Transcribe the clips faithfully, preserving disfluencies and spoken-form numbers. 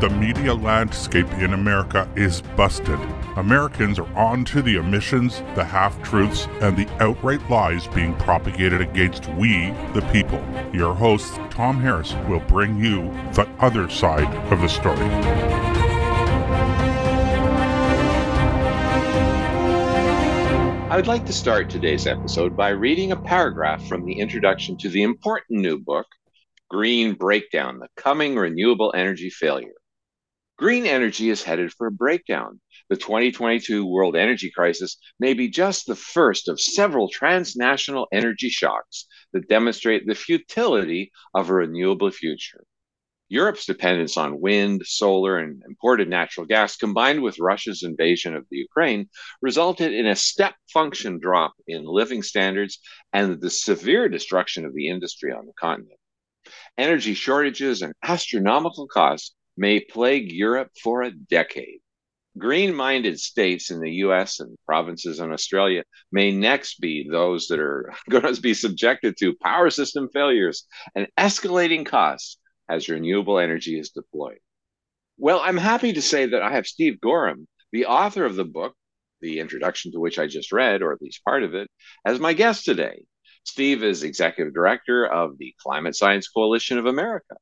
The media landscape in America is busted. Americans are on to the omissions, the half-truths, and the outright lies being propagated against we, the people. Your host, Tom Harris, will bring you the other side of the story. I would like to start today's episode by reading a paragraph from the introduction to the important new book, Green Breakdown: The Coming Renewable Energy Failure. Green energy is headed for a breakdown. The twenty twenty-two world energy crisis may be just the first of several transnational energy shocks that demonstrate the futility of a renewable future. Europe's dependence on wind, solar, and imported natural gas, combined with Russia's invasion of the Ukraine, resulted in a step function drop in living standards and the severe destruction of the industry on the continent. Energy shortages and astronomical costs may plague Europe for a decade. Green-minded states in the U S and provinces in Australia may next be those that are going to be subjected to power system failures and escalating costs as renewable energy is deployed. Well, I'm happy to say that I have Steve Goreham, the author of the book, the introduction to which I just read, or at least part of it, as my guest today. Steve is executive director of the Climate Science Coalition of America.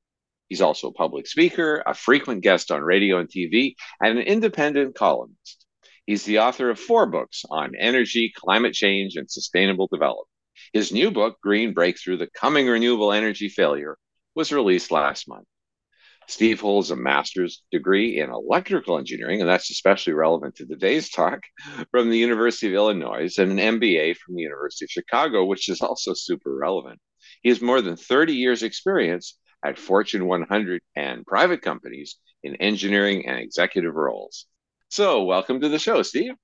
He's also a public speaker, a frequent guest on radio and T V, and an independent columnist. He's the author of four books on energy, climate change, and sustainable development. His new book, Green Breakthrough: The Coming Renewable Energy Failure, was released last month. Steve holds a master's degree in electrical engineering, and that's especially relevant to today's talk, from the University of Illinois, and an M B A from the University of Chicago, which is also super relevant. He has more than thirty years' experience at Fortune one hundred and private companies in engineering and executive roles. So, welcome to the show, Steve.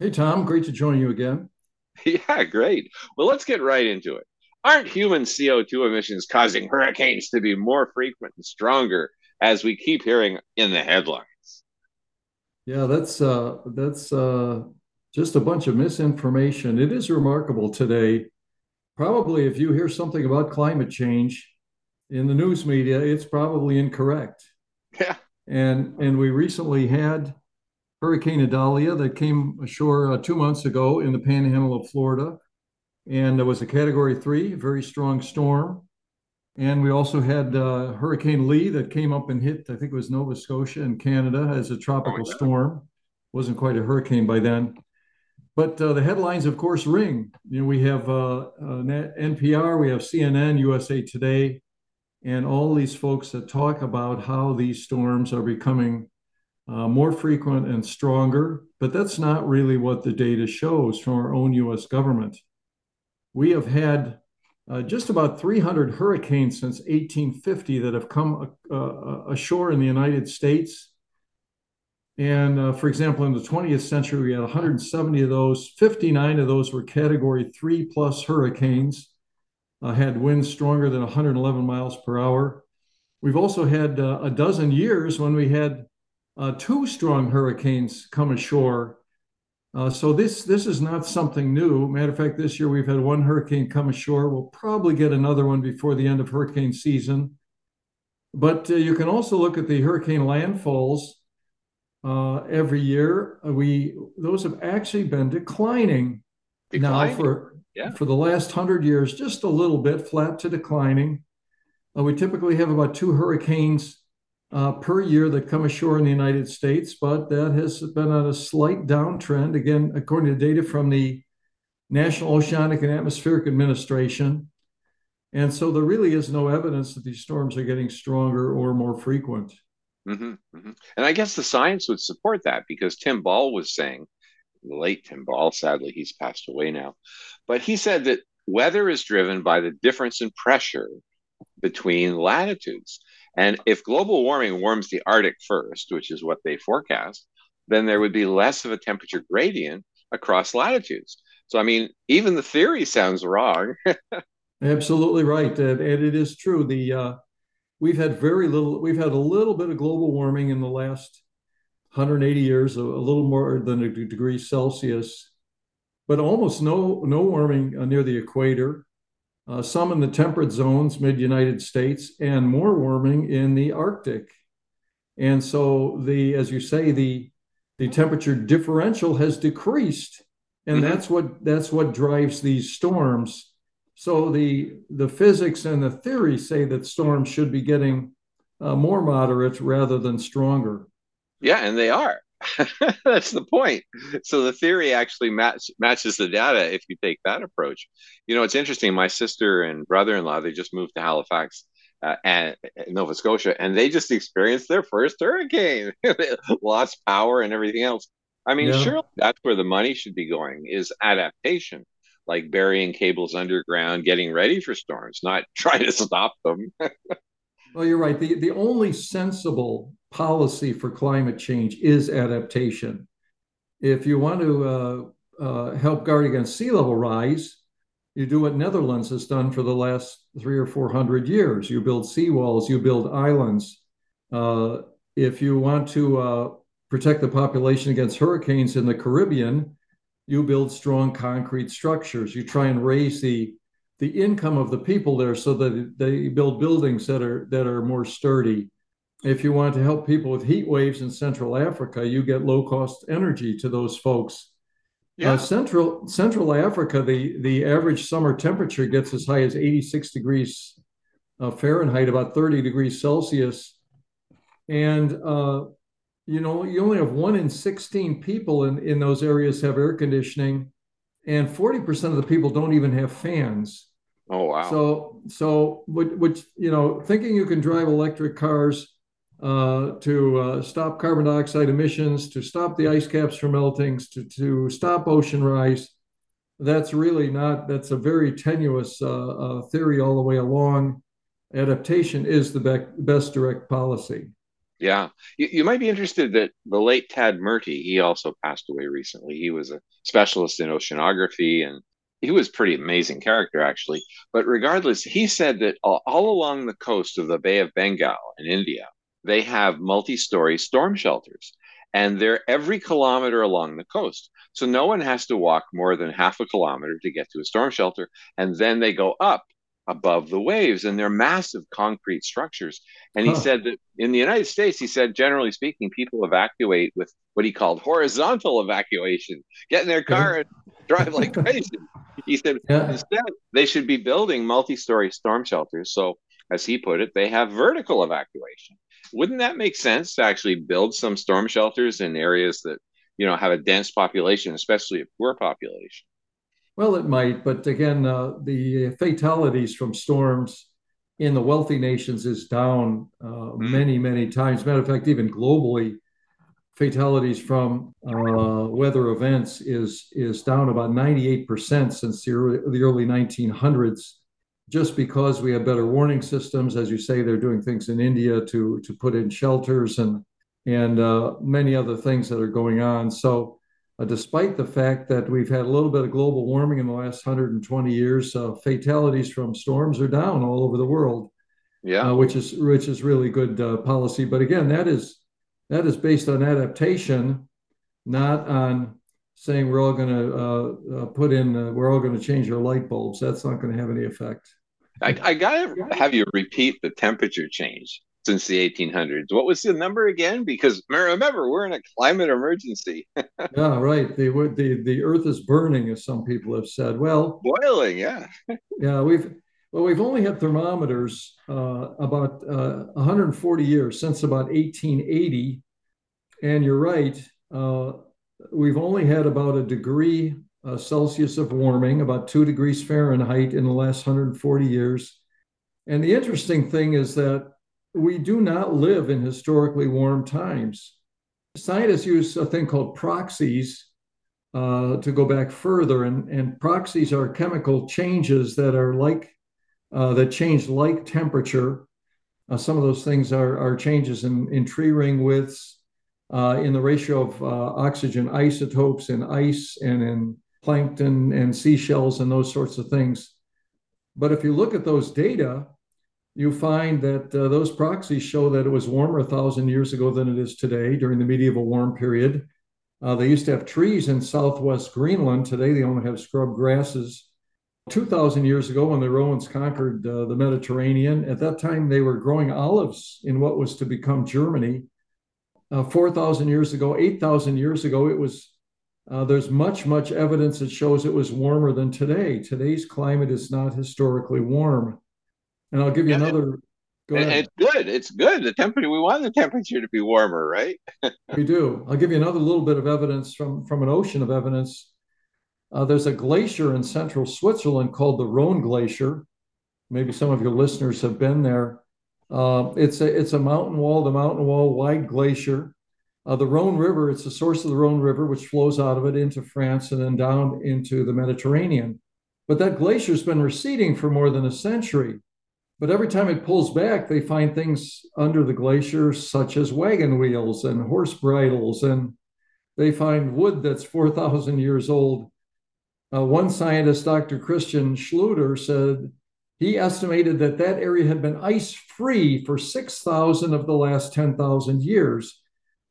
Hey, Tom. Great to join you again. Yeah, great. Well, let's get right into it. Aren't human C O two emissions causing hurricanes to be more frequent and stronger, as we keep hearing in the headlines? Yeah, that's uh, that's uh, just a bunch of misinformation. It is remarkable today. Probably if you hear something about climate change in the news media, it's probably incorrect. Yeah. And, and we recently had Hurricane Idalia that came ashore uh, two months ago in the panhandle of Florida. And it was a category three, very strong storm. And we also had uh, Hurricane Lee that came up and hit, I think it was Nova Scotia in Canada, as a tropical oh, yeah. storm. Wasn't quite a hurricane by then. But uh, the headlines, of course, ring. You know, we have uh, uh, N P R, we have C N N, U S A Today, and all these folks that talk about how these storms are becoming Uh, more frequent and stronger, but that's not really what the data shows from our own U S government. We have had uh, just about three hundred hurricanes since eighteen fifty that have come uh, ashore in the United States. And uh, for example, in the twentieth century, we had one hundred seventy of those. fifty-nine of those were category three plus hurricanes, uh, had winds stronger than one hundred eleven miles per hour. We've also had uh, a dozen years when we had Uh, two strong hurricanes come ashore. Uh, so this this is not something new. Matter of fact, this year we've had one hurricane come ashore. We'll probably get another one before the end of hurricane season. But uh, you can also look at the hurricane landfalls uh, every year. We those have actually been declining, declining. now for, yeah. for the last one hundred years, just a little bit, flat to declining. Uh, we typically have about two hurricanes Uh, per year that come ashore in the United States, but that has been on a slight downtrend, again, according to data from the National Oceanic and Atmospheric Administration. And so there really is no evidence that these storms are getting stronger or more frequent. Mm-hmm, mm-hmm. And I guess the science would support that, because Tim Ball was saying, late Tim Ball, sadly, he's passed away now, but he said that weather is driven by the difference in pressure between latitudes. And if global warming warms the Arctic first, which is what they forecast, then there would be less of a temperature gradient across latitudes. So, I mean, even the theory sounds wrong. Absolutely right. And, and it is true. The uh, we've had very little, we've had a little bit of global warming in the last one hundred eighty years, a, a little more than a degree Celsius, but almost no, no warming near the equator. Uh, some in the temperate zones, mid-United States, and more warming in the Arctic. And so the, as you say, the the temperature differential has decreased, and mm-hmm. that's what that's what drives these storms. So the the physics and the theory say that storms should be getting uh, more moderate rather than stronger. Yeah, and they are. That's the point. So the theory actually match, matches the data if you take that approach. You know, it's interesting. My sister and brother-in-law, they just moved to Halifax, uh, and Nova Scotia, and they just experienced their first hurricane. Lost power and everything else. I mean, yeah. Surely that's where the money should be going, is adaptation, like burying cables underground, getting ready for storms, not try to stop them. Well, you're right. The, the only sensible policy for climate change is adaptation. If you want to uh, uh, help guard against sea level rise, you do what Netherlands has done for the last three or four hundred years. You build seawalls, you build islands. Uh, if you want to uh, protect the population against hurricanes in the Caribbean, you build strong concrete structures. You try and raise the the income of the people there so that they build buildings that are that are more sturdy. If you want to help people with heat waves in Central Africa, you get low-cost energy to those folks. Yeah. Uh, Central Central Africa, the, the average summer temperature gets as high as eighty-six degrees uh, Fahrenheit, about thirty degrees Celsius. And, uh, you know, you only have one in sixteen people in, in those areas have air conditioning, and forty percent of the people don't even have fans. Oh, wow. So, so which, which you know, thinking you can drive electric cars Uh, to uh, stop carbon dioxide emissions, to stop the ice caps from melting, to, to stop ocean rise. That's really not, that's a very tenuous uh, uh, theory all the way along. Adaptation is the be- best direct policy. Yeah. You, you might be interested that the late Tad Murty, he also passed away recently. He was a specialist in oceanography, and he was a pretty amazing character, actually. But regardless, he said that all, all along the coast of the Bay of Bengal in India, they have multi-story storm shelters, and they're every kilometer along the coast. So no one has to walk more than half a kilometer to get to a storm shelter. And then they go up above the waves, and they're massive concrete structures. And he huh. said that in the United States, he said, generally speaking, people evacuate with what he called horizontal evacuation, get in their car and drive like crazy. He said, yeah. instead, they should be building multi-story storm shelters. So as he put it, they have vertical evacuation. Wouldn't that make sense to actually build some storm shelters in areas that, you know, have a dense population, especially a poor population? Well, it might. But again, uh, the fatalities from storms in the wealthy nations is down uh, mm-hmm. many, many times. Matter of fact, even globally, fatalities from uh, weather events is is down about ninety-eight percent since the early, the early nineteen hundreds. Just because we have better warning systems. As you say, they're doing things in India to, to put in shelters and and uh, many other things that are going on. So uh, despite the fact that we've had a little bit of global warming in the last one hundred twenty years, uh, fatalities from storms are down all over the world, yeah, uh, which is which is really good uh, policy. But again, that is that is based on adaptation, not on saying we're all going to uh, uh, put in, uh, we're all going to change our light bulbs. That's not going to have any effect. I, I got to have you repeat the temperature change since the eighteen hundreds. What was the number again? Because remember, we're in a climate emergency. Yeah, right. The, the the Earth is burning, as some people have said. Well, boiling, yeah. Yeah, we've well, we've only had thermometers uh, about uh, one hundred forty years, since about eighteen eighty. And you're right. Uh, We've only had about a degree uh, Celsius of warming, about two degrees Fahrenheit in the last one hundred forty years. And the interesting thing is that we do not live in historically warm times. Scientists use a thing called proxies uh, to go back further. And, and proxies are chemical changes that are like, uh, that change like temperature. Uh, some of those things are, are changes in, in tree ring widths, Uh, in the ratio of uh, oxygen isotopes in ice and in plankton and seashells and those sorts of things. But if you look at those data, you find that uh, those proxies show that it was warmer a thousand years ago than it is today during the medieval warm period. Uh, they used to have trees in southwest Greenland. Today they only have scrub grasses. two thousand years ago, when the Romans conquered uh, the Mediterranean, at that time they were growing olives in what was to become Germany. uh, four thousand years ago, eight thousand years ago, it was, uh, there's much, much evidence that shows it was warmer than today. Today's climate is not historically warm. And I'll give you and another. It, go ahead. It's good. It's good. The temperature, we want the temperature to be warmer, right? We do. I'll give you another little bit of evidence from, from an ocean of evidence. Uh, there's a glacier in central Switzerland called the Rhone Glacier. Maybe some of your listeners have been there. Uh, it's, a, it's a mountain wall, the mountain wall wide glacier. Uh, the Rhone River, it's the source of the Rhone River, which flows out of it into France and then down into the Mediterranean. But that glacier's been receding for more than a century. But every time it pulls back, they find things under the glacier, such as wagon wheels and horse bridles, and they find wood that's four thousand years old. Uh, one scientist, Doctor Christian Schluter, said he estimated that that area had been ice-free for six thousand of the last ten thousand years.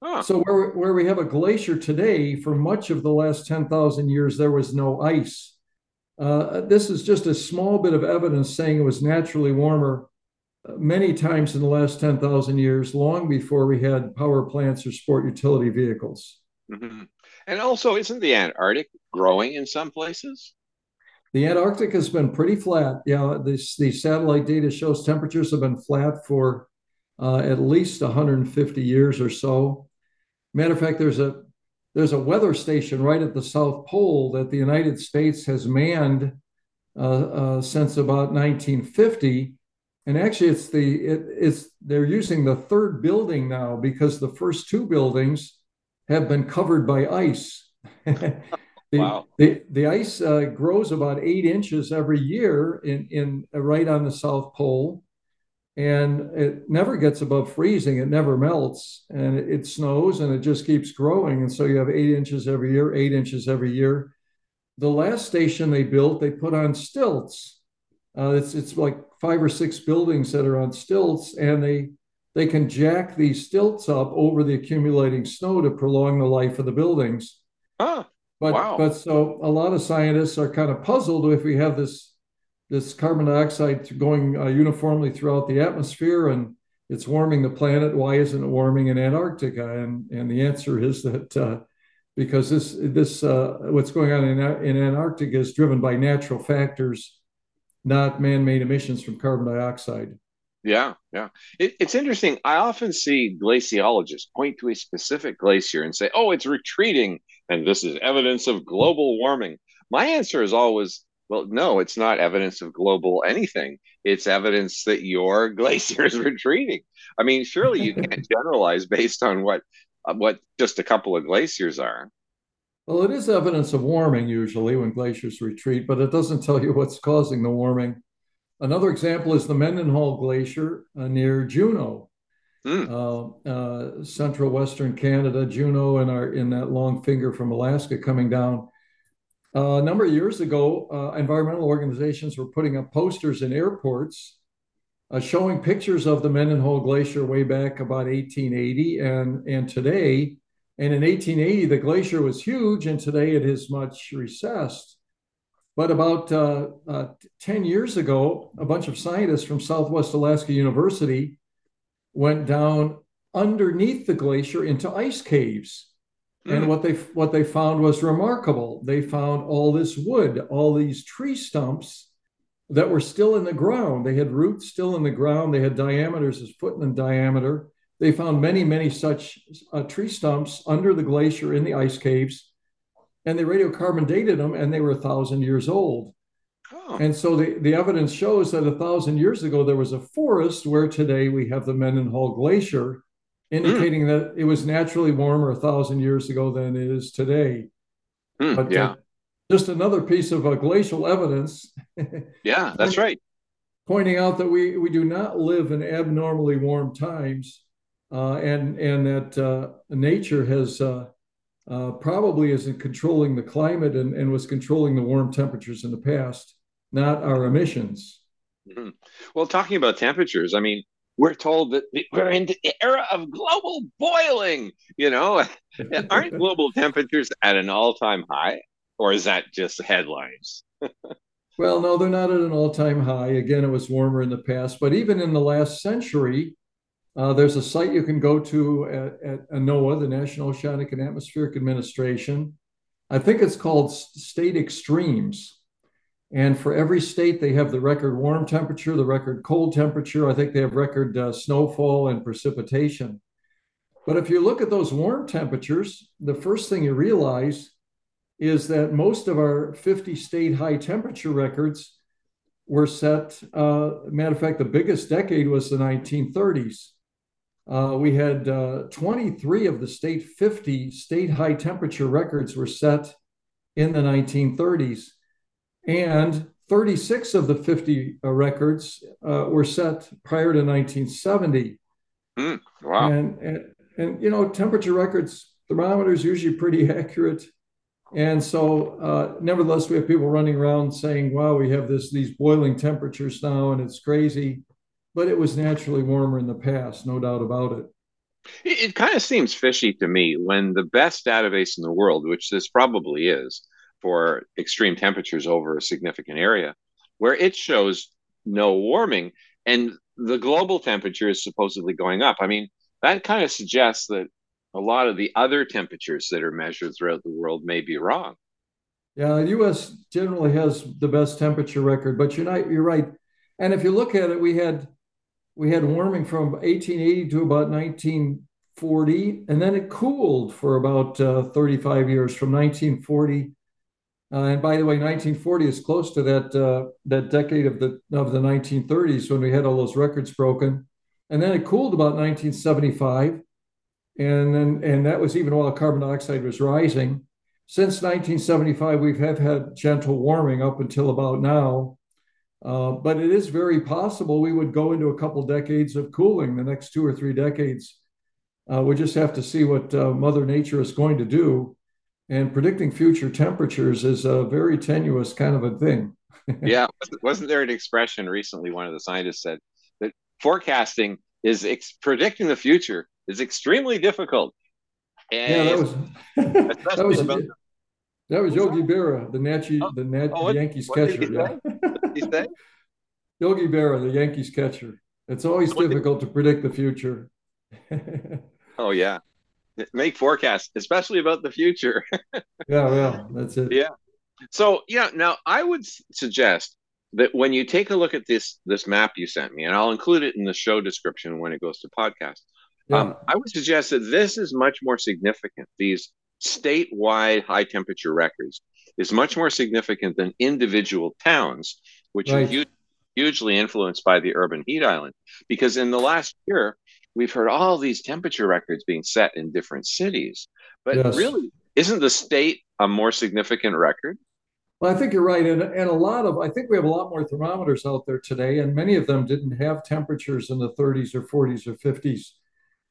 Huh. So where, where we have a glacier today, for much of the last ten thousand years, there was no ice. Uh, this is just a small bit of evidence saying it was naturally warmer many times in the last ten thousand years, long before we had power plants or sport utility vehicles. Mm-hmm. And also, isn't the Antarctic growing in some places? The Antarctic has been pretty flat. Yeah, this, the satellite data shows temperatures have been flat for uh, at least one hundred fifty years or so. Matter of fact, there's a there's a weather station right at the South Pole that the United States has manned uh, uh, since about nineteen fifty. And actually, it's the it, it's they're using the third building now because the first two buildings have been covered by ice. the, wow. the, the ice uh, grows about eight inches every year in, in uh, right on the South Pole, and it never gets above freezing. It never melts, and it, it snows, and it just keeps growing. And so you have eight inches every year, eight inches every year. The last station they built, they put on stilts. Uh, it's it's like five or six buildings that are on stilts, and they They can jack these stilts up over the accumulating snow to prolong the life of the buildings. Huh. But, wow. but so a lot of scientists are kind of puzzled if we have this, this carbon dioxide going uh, uniformly throughout the atmosphere and it's warming the planet. Why isn't it warming in Antarctica? And, and the answer is that uh, because this, this uh, what's going on in, in Antarctica is driven by natural factors, not man-made emissions from carbon dioxide. Yeah, yeah. It, it's interesting. I often see glaciologists point to a specific glacier and say, oh, it's retreating, and this is evidence of global warming. My answer is always, well, no, it's not evidence of global anything. It's evidence that your glacier is retreating. I mean, surely you can't generalize based on what uh, what just a couple of glaciers are. Well, it is evidence of warming usually when glaciers retreat, but it doesn't tell you what's causing the warming. Another example is the Mendenhall Glacier uh, near Juneau, mm. uh, uh, central western Canada, Juneau, and our in that long finger from Alaska coming down. Uh, a number of years ago, uh, environmental organizations were putting up posters in airports uh, showing pictures of the Mendenhall Glacier way back about eighteen eighty and, and today. And in eighteen eighty, the glacier was huge, and today it is much recessed. But about uh, uh, ten years ago, a bunch of scientists from Southwest Alaska University went down underneath the glacier into ice caves. Mm. And what they what they found was remarkable. They found all this wood, all these tree stumps that were still in the ground. They had roots still in the ground. They had diameters as foot in diameter. They found many, many such uh, tree stumps under the glacier in the ice caves. And they radiocarbon dated them, and they were one thousand years old. Oh. And so the, the evidence shows that one thousand years ago, there was a forest where today we have the Mendenhall Glacier, indicating mm. that it was naturally warmer one thousand years ago than it is today. Mm, but yeah. uh, just another piece of uh, glacial evidence. Yeah, that's pointing, right. Pointing out that we, we do not live in abnormally warm times, uh, and, and that uh, nature has... Uh, Uh, probably isn't controlling the climate and, and was controlling the warm temperatures in the past, not our emissions. Mm-hmm. Well, talking about temperatures, I mean, we're told that we're in the era of global boiling, you know. Aren't global temperatures at an all-time high, or is that just headlines? Well, no, they're not at an all-time high. Again, it was warmer in the past, but even in the last century, Uh, there's a site you can go to at, at NOAA, the National Oceanic and Atmospheric Administration. I think it's called State Extremes. And for every state, they have the record warm temperature, the record cold temperature. I think they have record uh, snowfall and precipitation. But if you look at those warm temperatures, the first thing you realize is that most of our fifty state high temperature records were set. Uh, matter of fact, the biggest decade was the nineteen thirties. Uh, we had uh, twenty-three of the state fifty state high temperature records were set in the nineteen thirties, and thirty-six of the fifty uh, records uh, were set prior to nineteen seventy. Mm, wow! And, and and you know, temperature records, thermometers usually pretty accurate. And so, uh, nevertheless, we have people running around saying, wow, we have this these boiling temperatures now, and it's crazy. But it was naturally warmer in the past, no doubt about it. It, it kind of seems fishy to me when the best database in the world, which this probably is, for extreme temperatures over a significant area, where it shows no warming, and the global temperature is supposedly going up. I mean, that kind of suggests that a lot of the other temperatures that are measured throughout the world may be wrong. Yeah, the U S generally has the best temperature record, but you're not, you're right. And if you look at it, we had we had warming from eighteen eighty to about nineteen forty, and then it cooled for about uh, thirty-five years from nineteen forty. Uh, and by the way, nineteen forty is close to that uh, that decade of the of the nineteen thirties when we had all those records broken, and then it cooled about nineteen seventy-five. And then, and that was even while carbon dioxide was rising. Since nineteen seventy-five, we have had gentle warming up until about now. Uh, but it is very possible we would go into a couple decades of cooling, the next two or three decades. Uh, we just have to see what uh, Mother Nature is going to do. And predicting future temperatures is a very tenuous kind of a thing. Yeah. Wasn't there an expression recently, one of the scientists said, that forecasting is ex- predicting the future is extremely difficult. And yeah, that was that was, about, that was Yogi that? Berra, the Natchi, oh, the Nat, oh, what, Yankees catcher. He, yeah. he say? Yogi Berra, the Yankees catcher. It's always what difficult did... to predict the future. Oh yeah, make forecasts, especially about the future. yeah, yeah, that's it. Yeah. So yeah, now I would suggest that when you take a look at this this map you sent me, and I'll include it in the show description when it goes to podcast. Yeah. Um, I would suggest that this is much more significant. These statewide high temperature records is much more significant than individual towns, which right. are huge, hugely influenced by the urban heat island. Because in the last year, we've heard all these temperature records being set in different cities. But yes. really, isn't the state a more significant record? Well, I think you're right. And, and a lot of, I think we have a lot more thermometers out there today, and many of them didn't have temperatures in the thirties or forties or fifties.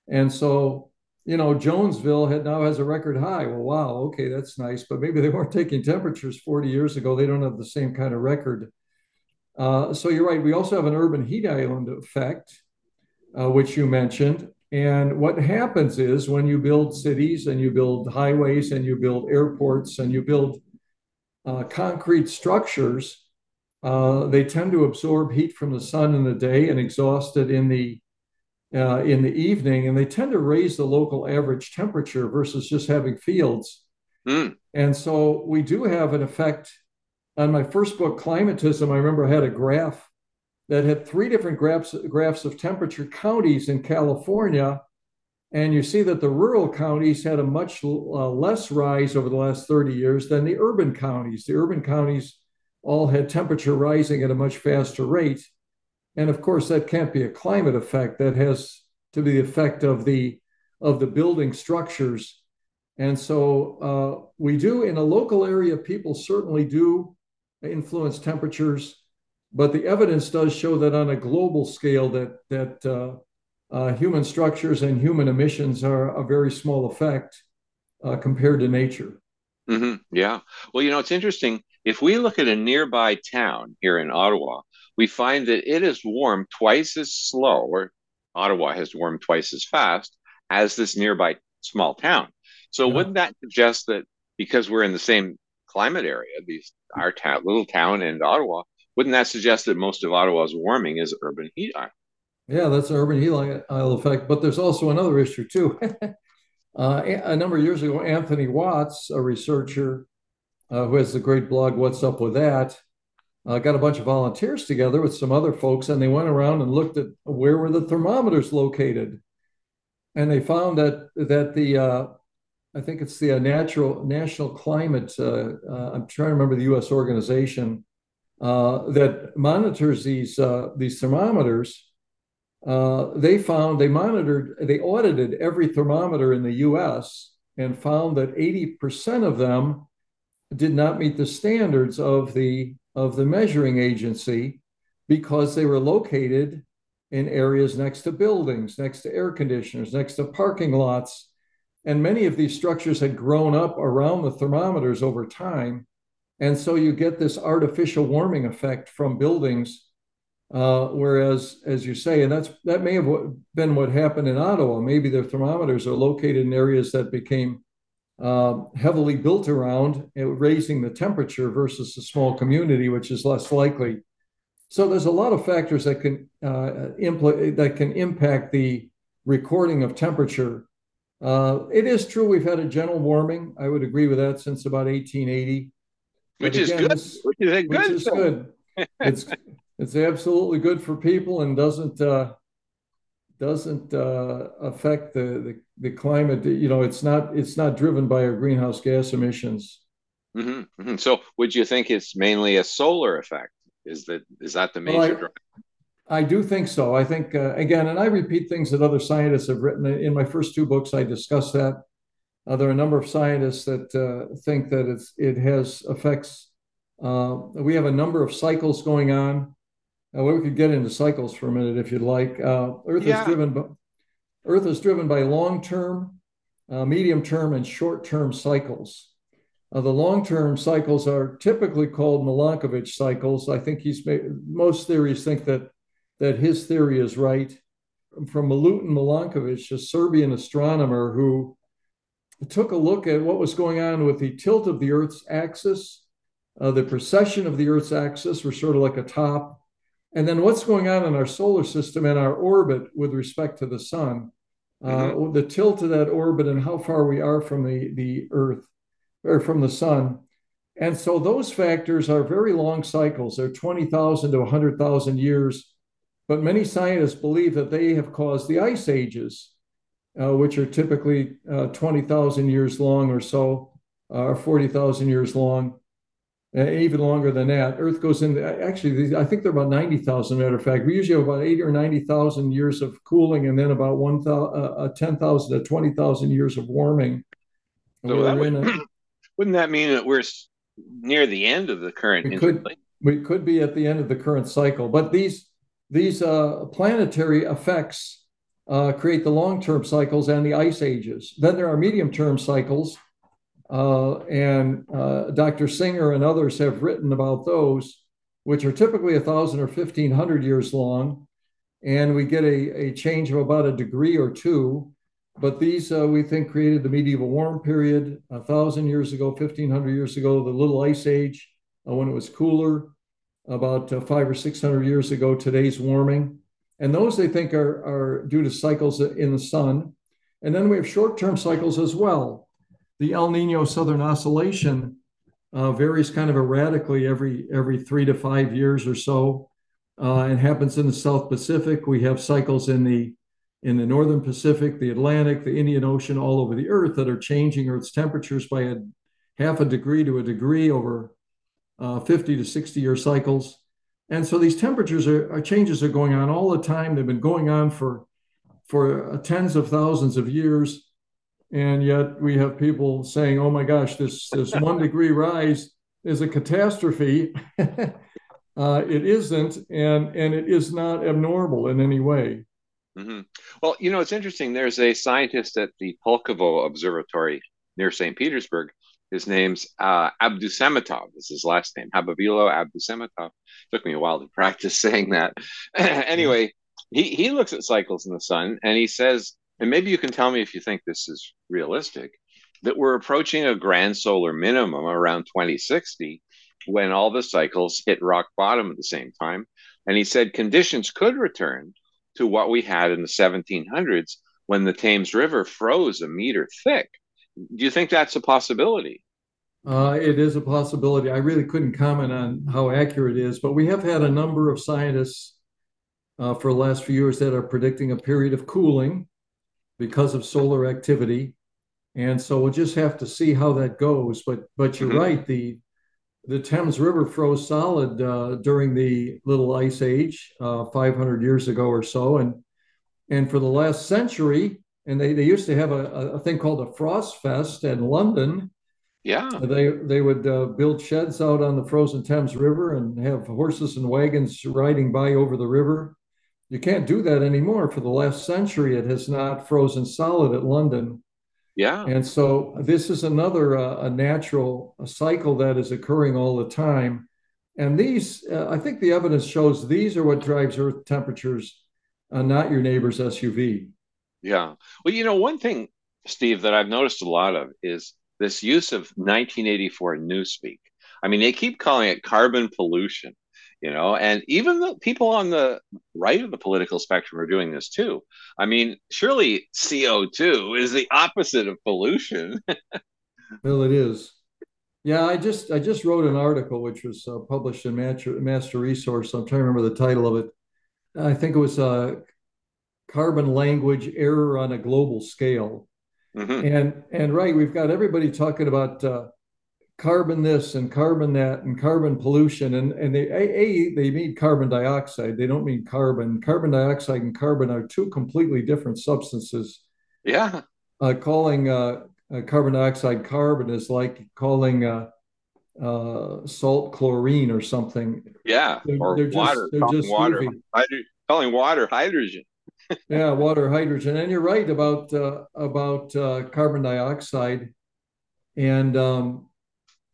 And so, you know, Jonesville had now has a record high. Well, wow, okay, that's nice. But maybe they weren't taking temperatures forty years ago. They don't have the same kind of record. Uh, so you're right. We also have an urban heat island effect, uh, which you mentioned. And what happens is when you build cities and you build highways and you build airports and you build uh, concrete structures, uh, they tend to absorb heat from the sun in the day and exhaust it in the Uh, in the evening, and they tend to raise the local average temperature versus just having fields. Mm. And so we do have an effect. On my first book, Climatism, I remember I had a graph that had three different graphs, graphs of temperature counties in California. And you see that the rural counties had a much uh, less rise over the last thirty years than the urban counties. The urban counties all had temperature rising at a much faster rate. And of course, that can't be a climate effect. That has to be the effect of the of the building structures. And so uh, we do in a local area, people certainly do influence temperatures, but the evidence does show that on a global scale that that uh, uh, human structures and human emissions are a very small effect uh, compared to nature. Mm-hmm. Yeah. Well, you know, it's interesting. If we look at a nearby town here in Ottawa, we find that it is warm twice as slow, or Ottawa has warmed twice as fast as this nearby small town. So yeah. wouldn't that suggest that because we're in the same climate area, these our town, little town and Ottawa, wouldn't that suggest that most of Ottawa's warming is urban heat island? Yeah, that's an urban heat isle effect. But there's also another issue, too. uh, a number of years ago, Anthony Watts, a researcher uh, who has the great blog, What's Up With That, uh, got a bunch of volunteers together with some other folks, and they went around and looked at where were the thermometers located. And they found that that the, uh, I think it's the uh, natural, National Climate, uh, uh, I'm trying to remember the U S organization, uh, that monitors these, uh, these thermometers. Uh, they found, they monitored, they audited every thermometer in the U S and found that eighty percent of them did not meet the standards of the, of the measuring agency because they were located in areas next to buildings, next to air conditioners, next to parking lots. And many of these structures had grown up around the thermometers over time. And so you get this artificial warming effect from buildings. Uh, whereas, as you say, and that's that may have been what happened in Ottawa. Maybe their thermometers are located in areas that became uh, heavily built around, raising the temperature versus a small community, which is less likely. So there's a lot of factors that can uh, impl- that can impact the recording of temperature. Uh, it is true we've had a gentle warming. I would agree with that since about eighteen eighty, which is good. Which is good. Which is good. It's it's absolutely good for people and doesn't uh, doesn't uh, affect the, the the climate. You know, it's not it's not driven by our greenhouse gas emissions. Mm-hmm, mm-hmm. So, would you think it's mainly a solar effect? Is that is that the major well, I, driver? I do think so. I think, uh, again, and I repeat things that other scientists have written. In my first two books, I discuss that. Uh, there are a number of scientists that uh, think that it's, it has effects. Uh, we have a number of cycles going on. Uh, we could get into cycles for a minute if you'd like. Uh, Earth, yeah. is driven by, Earth is driven by long-term, uh, medium-term, and short-term cycles. Uh, the long-term cycles are typically called Milankovitch cycles. I think he's made, most theories think that that his theory is right. From Milutin Milankovitch, a Serbian astronomer who took a look at what was going on with the tilt of the Earth's axis, uh, the precession of the Earth's axis, were sort of like a top, and then what's going on in our solar system and our orbit with respect to the sun, uh, mm-hmm. the tilt of that orbit and how far we are from the, the Earth, or from the sun. And so those factors are very long cycles. They're twenty thousand to one hundred thousand years. But many scientists believe that they have caused the ice ages, uh, which are typically uh, twenty thousand years long or so, uh, or forty thousand years long, uh, even longer than that. Earth goes into, actually, I think they're about ninety thousand, matter of fact. We usually have about eighty or ninety thousand years of cooling and then about ten thousand to twenty thousand years of warming. So that would, a, wouldn't that mean that we're near the end of the current? We could, we could be at the end of the current cycle, but these... These uh, planetary effects uh, create the long-term cycles and the ice ages. Then there are medium-term cycles, uh, and uh, Doctor Singer and others have written about those, which are typically one thousand or fifteen hundred years long, and we get a, a change of about a degree or two. But these, uh, we think, created the medieval warm period one thousand years ago, fifteen hundred years ago, the Little Ice Age, uh, when it was cooler, about uh, five or six hundred years ago, today's warming. And those they think are, are due to cycles in the sun. And then we have short-term cycles as well. The El Nino Southern Oscillation uh, varies kind of erratically every, every three to five years or so. Uh, it happens in the South Pacific. We have cycles in the, in the Northern Pacific, the Atlantic, the Indian Ocean, all over the Earth that are changing Earth's temperatures by a half a degree to a degree over Uh, fifty to sixty year cycles. And so these temperatures are, are changes are going on all the time. They've been going on for for uh, tens of thousands of years. And yet we have people saying, oh my gosh, this, this one degree rise is a catastrophe. uh, it isn't, and, and it is not abnormal in any way. Mm-hmm. Well, you know, it's interesting. There's a scientist at the Pulkovo Observatory near Saint Petersburg. His name's uh, Abdusamatov. Is his last name. Habavilo Abdusamatov. Took me a while to practice saying that. Anyway, he, he looks at cycles in the sun, and he says, and maybe you can tell me if you think this is realistic, that we're approaching a grand solar minimum around twenty sixty when all the cycles hit rock bottom at the same time. And he said conditions could return to what we had in the seventeen hundreds when the Thames River froze a meter thick. Do you think that's a possibility? Uh, it is a possibility. I really couldn't comment on how accurate it is, but we have had a number of scientists uh, for the last few years that are predicting a period of cooling because of solar activity. And so we'll just have to see how that goes. But but you're mm-hmm. right, the the Thames River froze solid uh, during the Little Ice Age, uh, five hundred years ago or so. And and for the last century, and they, they used to have a, a thing called a frost fest in London. Yeah. They they would uh, build sheds out on the frozen Thames River and have horses and wagons riding by over the river. You can't do that anymore. For the last century, it has not frozen solid at London. Yeah. And so this is another uh, a natural a cycle that is occurring all the time. And these, uh, I think the evidence shows these are what drives Earth temperatures, uh, not your neighbor's S U V. Yeah. Well, you know, one thing, Steve, that I've noticed a lot of is this use of nineteen eighty-four Newspeak. I mean, they keep calling it carbon pollution, you know, and even the people on the right of the political spectrum are doing this too. I mean, surely C O two is the opposite of pollution. Well, it is. Yeah, I just I just wrote an article which was uh, published in Master Resource. I'm trying to remember the title of it. I think it was uh, Carbon Language Error on a Global Scale. Mm-hmm. And and right, we've got everybody talking about uh, carbon this and carbon that and carbon pollution. And, and they, a, a, they mean carbon dioxide. They don't mean carbon. Carbon dioxide and carbon are two completely different substances. Yeah. Uh, calling uh, uh, carbon dioxide carbon is like calling uh, uh, salt chlorine or something. Yeah, they're, or they're water. Just, they're calling, just water. Hydro- calling water hydrogen. Yeah, water, hydrogen. And you're right about uh, about uh, carbon dioxide and um,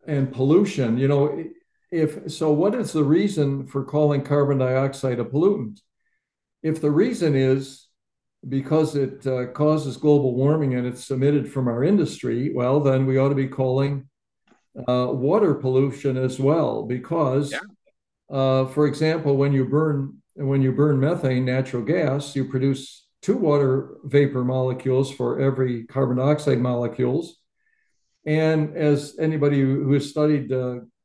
and pollution. You know, if so, what is the reason for calling carbon dioxide a pollutant? If the reason is because it uh, causes global warming and it's emitted from our industry, well, then we ought to be calling uh, water pollution as well, because, yeah. uh, for example, when you burn And when you burn methane, natural gas, you produce two water vapor molecules for every carbon dioxide molecules. And as anybody who has studied uh,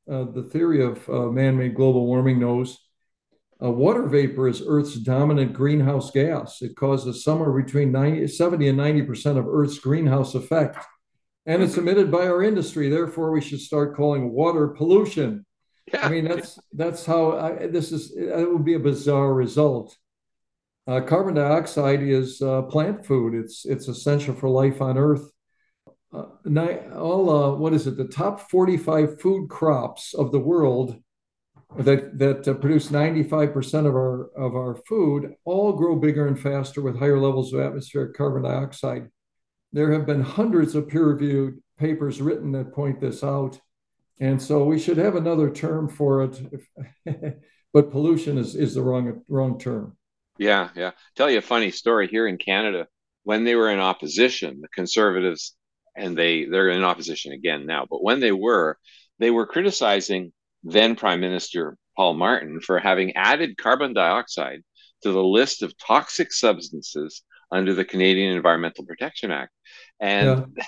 uh, the theory of uh, man-made global warming knows, uh, water vapor is Earth's dominant greenhouse gas. It causes somewhere between ninety, seventy and ninety percent of Earth's greenhouse effect. And it's emitted by our industry. Therefore, we should start calling water pollution. Yeah. I mean, that's that's how I, this is. It would be a bizarre result. Uh, carbon dioxide is uh, plant food. It's it's essential for life on Earth. Uh, all uh, what is it? The top forty-five food crops of the world that that uh, produce ninety-five percent of our of our food all grow bigger and faster with higher levels of atmospheric carbon dioxide. There have been hundreds of peer-reviewed papers written that point this out. And so we should have another term for it, but pollution is, is the wrong wrong term. Yeah, yeah. Tell you a funny story here in Canada. When they were in opposition, the Conservatives, and they, they're in opposition again now, but when they were, they were criticizing then Prime Minister Paul Martin for having added carbon dioxide to the list of toxic substances under the Canadian Environmental Protection Act. And yeah.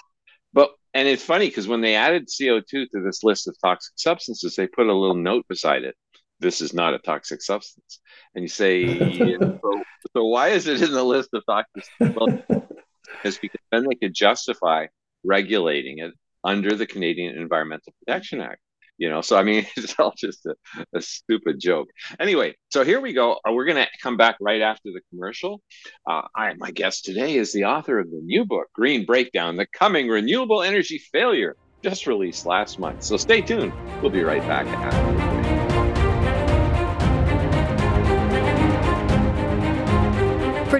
but And it's funny because when they added C O two to this list of toxic substances, they put a little note beside it. This is not a toxic substance. And you say, yeah, so, so why is it in the list of toxic substances? Well, it's because then they could justify regulating it under the Canadian Environmental Protection Act. You know, so I mean, it's all just a, a stupid joke. Anyway, so here we go. We're going to come back right after the commercial. Uh, I, my guest today is the author of the new book, Green Breakdown: The Coming Renewable Energy Failure, just released last month. So stay tuned. We'll be right back after. For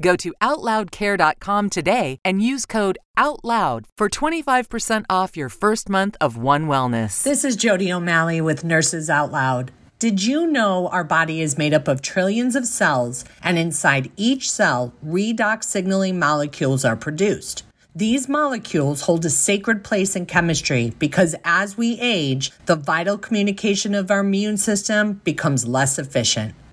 Go to out loud care dot com today and use code OUTLOUD for twenty-five percent off your first month of One Wellness. This is Jody O'Malley with Nurses Out Loud. Did you know our body is made up of trillions of cells, and inside each cell, redox signaling molecules are produced? These molecules hold a sacred place in chemistry because as we age, the vital communication of our immune system becomes less efficient.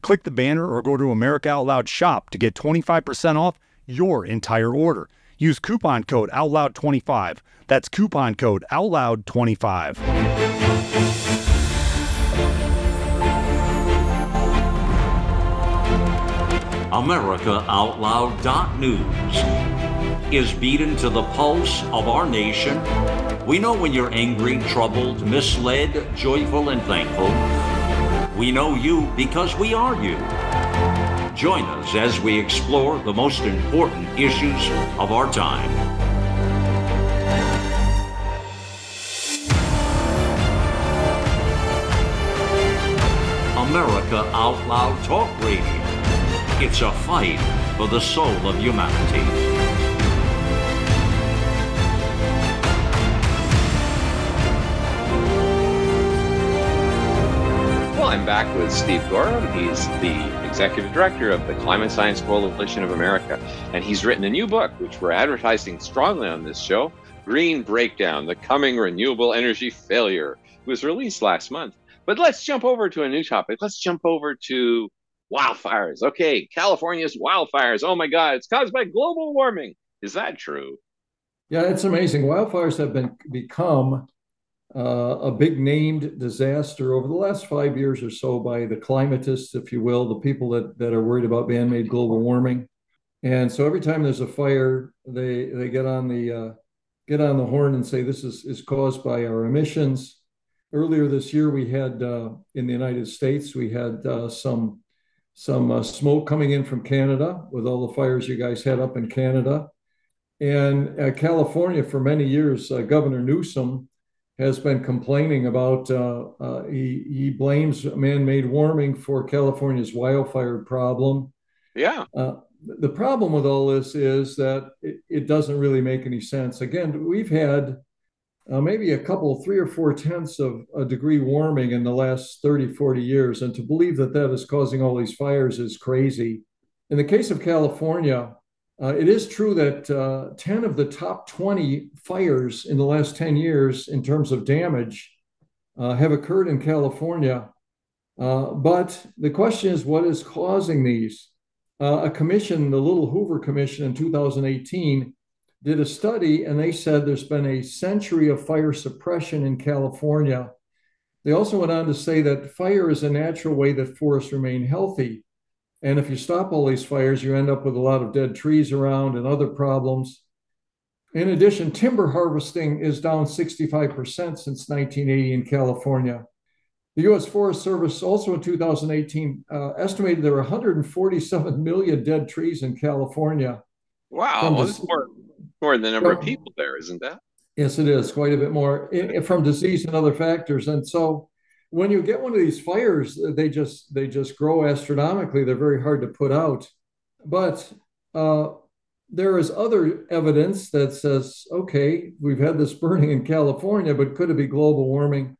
Click the banner or go to America Out Loud shop to get twenty-five percent off your entire order. Use coupon code OUTLOUD twenty-five. That's coupon code OUTLOUD twenty-five. America Out Loud dot news is beaten to the pulse of our nation. We know when you're angry, troubled, misled, joyful, and thankful. We know you because we are you. Join us as we explore the most important issues of our time. America Out Loud Talk Radio. It's a fight for the soul of humanity. Well, I'm back with Steve Goreham. He's the executive director of the Climate Science Coalition of America, and he's written a new book, which we're advertising strongly on this show, Green Breakdown: The Coming Renewable Energy Failure. It was released last month. But let's jump over to a new topic. Let's jump over to wildfires. Okay, California's wildfires. Oh my God, it's caused by global warming. Is that true? Yeah, it's amazing. Wildfires have been become uh, a big named disaster over the last five years or so by the climatists, if you will, the people that, that are worried about man-made global warming. And so every time there's a fire, they they get on the uh, get on the horn and say this is, is caused by our emissions. Earlier this year, we had uh, in the United States, we had uh, some some uh, smoke coming in from Canada with all the fires you guys had up in Canada. And uh, California, for many years, uh, Governor Newsom has been complaining about, uh, uh, he, he blames man-made warming for California's wildfire problem. Yeah. Uh, the problem with all this is that it, it doesn't really make any sense. Again, we've had uh, maybe a couple, three or four tenths of a degree warming in the last thirty, forty years. And to believe that that is causing all these fires is crazy. In the case of California, uh, it is true that uh, ten of the top twenty fires in the last ten years in terms of damage uh, have occurred in California. Uh, but the question is, what is causing these? Uh, a commission, the Little Hoover Commission in two thousand eighteen, did a study, and they said there's been a century of fire suppression in California. They also went on to say that fire is a natural way that forests remain healthy. And if you stop all these fires, you end up with a lot of dead trees around and other problems. In addition, timber harvesting is down sixty-five percent since nineteen eighty in California. The U S Forest Service also in two thousand eighteen uh, estimated there were one hundred forty-seven million dead trees in California. Wow, that's more than the number of people there, isn't that? Yes, it is quite a bit more in, from disease and other factors. And so when you get one of these fires, they just they just grow astronomically. They're very hard to put out. But uh, there is other evidence that says, OK, we've had this burning in California, but could it be global warming?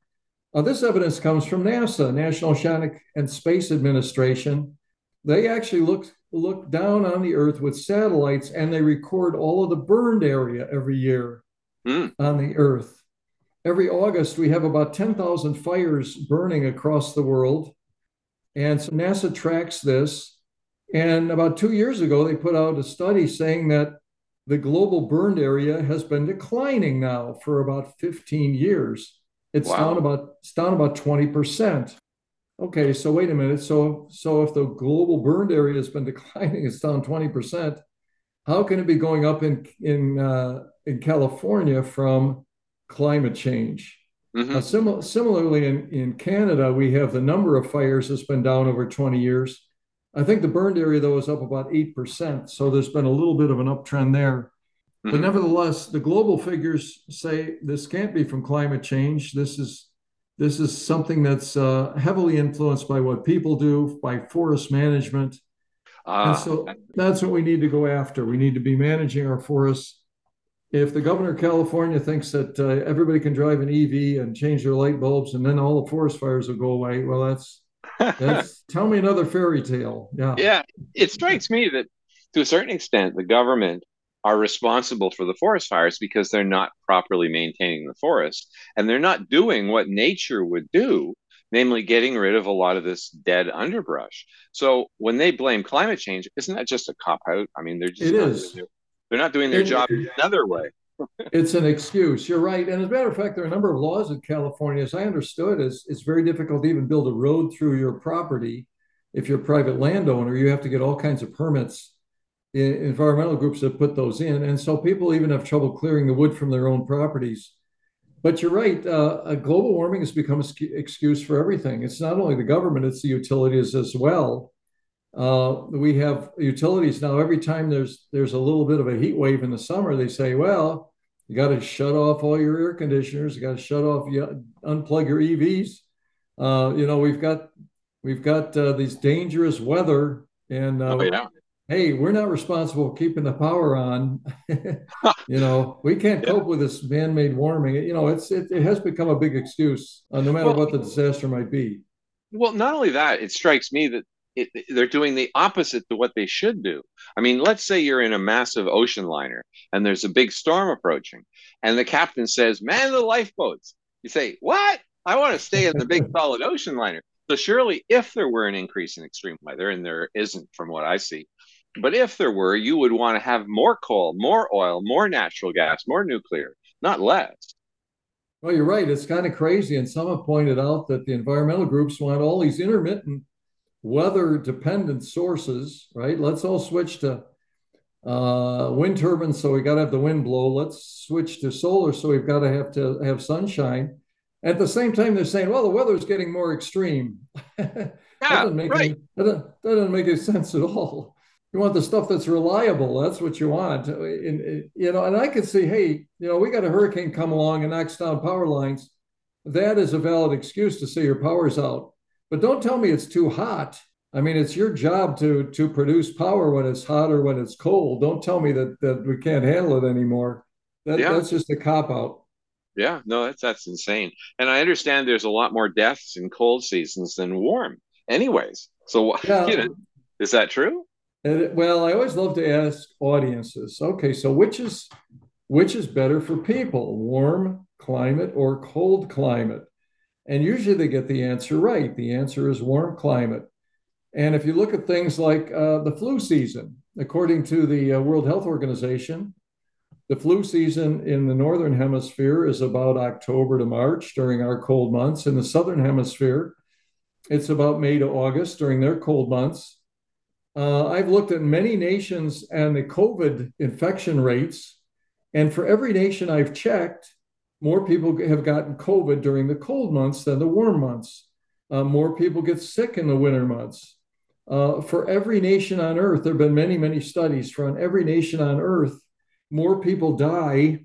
Uh, this evidence comes from NASA, National Oceanic and Space Administration. They actually looked look down on the Earth with satellites, and they record all of the burned area every year mm. on the Earth. Every August, we have about ten thousand fires burning across the world. And so NASA tracks this. And about two years ago, they put out a study saying that the global burned area has been declining now for about fifteen years. It's wow. down about it's down about twenty percent. Okay, so wait a minute. So, so if the global burned area has been declining, it's down twenty percent. How can it be going up in in uh, in California from climate change? Mm-hmm. uh, sim- similarly, in, in Canada, we have the number of fires that's been down over twenty years. I think the burned area, though, is up about eight percent. So there's been a little bit of an uptrend there. Mm-hmm. But nevertheless, the global figures say this can't be from climate change. This is This is something that's uh, heavily influenced by what people do, by forest management. Uh, and so that's what we need to go after. We need to be managing our forests. If the governor of California thinks that uh, everybody can drive an E V and change their light bulbs and then all the forest fires will go away, well, that's, that's tell me another fairy tale. Yeah. Yeah. It strikes me that to a certain extent, the government are responsible for the forest fires because they're not properly maintaining the forest. And they're not doing what nature would do, namely getting rid of a lot of this dead underbrush. So when they blame climate change, isn't that just a cop-out? I mean, they're just not doing their, they're not doing their job another way. It's an excuse. You're right. And as a matter of fact, there are a number of laws in California, as I understood, it's, it's very difficult to even build a road through your property. If you're a private landowner, you have to get all kinds of permits. Environmental groups have put those in. And so people even have trouble clearing the wood from their own properties. But you're right, uh, global warming has become an excuse for everything. It's not only the government, it's the utilities as well. Uh, we have utilities now, every time there's there's a little bit of a heat wave in the summer, they say, well, you got to shut off all your air conditioners, you got to shut off, you unplug your E Vs. Uh, you know, we've got, we've got uh, these dangerous weather and uh, oh, yeah. hey, we're not responsible for keeping the power on. You know, we can't cope yeah. with this man-made warming. You know, it's it, it has become a big excuse, uh, no matter well, what the disaster might be. Well, not only that, it strikes me that it, they're doing the opposite to what they should do. I mean, let's say you're in a massive ocean liner and there's a big storm approaching and the captain says, man, the lifeboats. You say, what? I want to stay in the big solid ocean liner. So surely if there were an increase in extreme weather, and there isn't from what I see, but if there were, you would want to have more coal, more oil, more natural gas, more nuclear, not less. Well, you're right. It's kind of crazy. And some have pointed out that the environmental groups want all these intermittent weather-dependent sources, right? Let's all switch to uh, wind turbines, so we got to have the wind blow. Let's switch to solar, so we've got to have to have sunshine. At the same time, they're saying, well, the weather's getting more extreme. that yeah, doesn't make right. any, that, doesn't, that doesn't make any sense at all. You want the stuff that's reliable. That's what you want. And, you know, and I could see, hey, you know, we got a hurricane come along and knocks down power lines. That is a valid excuse to say your power's out. But don't tell me it's too hot. I mean, it's your job to to produce power when it's hot or when it's cold. Don't tell me that, that we can't handle it anymore. That, yeah. That's just a cop-out. Yeah, no, that's, that's insane. And I understand there's a lot more deaths in cold seasons than warm anyways. So yeah. you know, is that true? And, well, I always love to ask audiences, okay, so which is which is better for people, warm climate or cold climate? And usually they get the answer right. The answer is warm climate. And if you look at things like uh, the flu season, according to the uh, World Health Organization, the flu season in the Northern Hemisphere is about October to March during our cold months. In the Southern Hemisphere, it's about May to August during their cold months. Uh, I've looked at many nations and the COVID infection rates, and for every nation I've checked, more people have gotten COVID during the cold months than the warm months. Uh, more people get sick in the winter months. Uh, for every nation on Earth, there have been many, many studies. For on every nation on Earth, more people die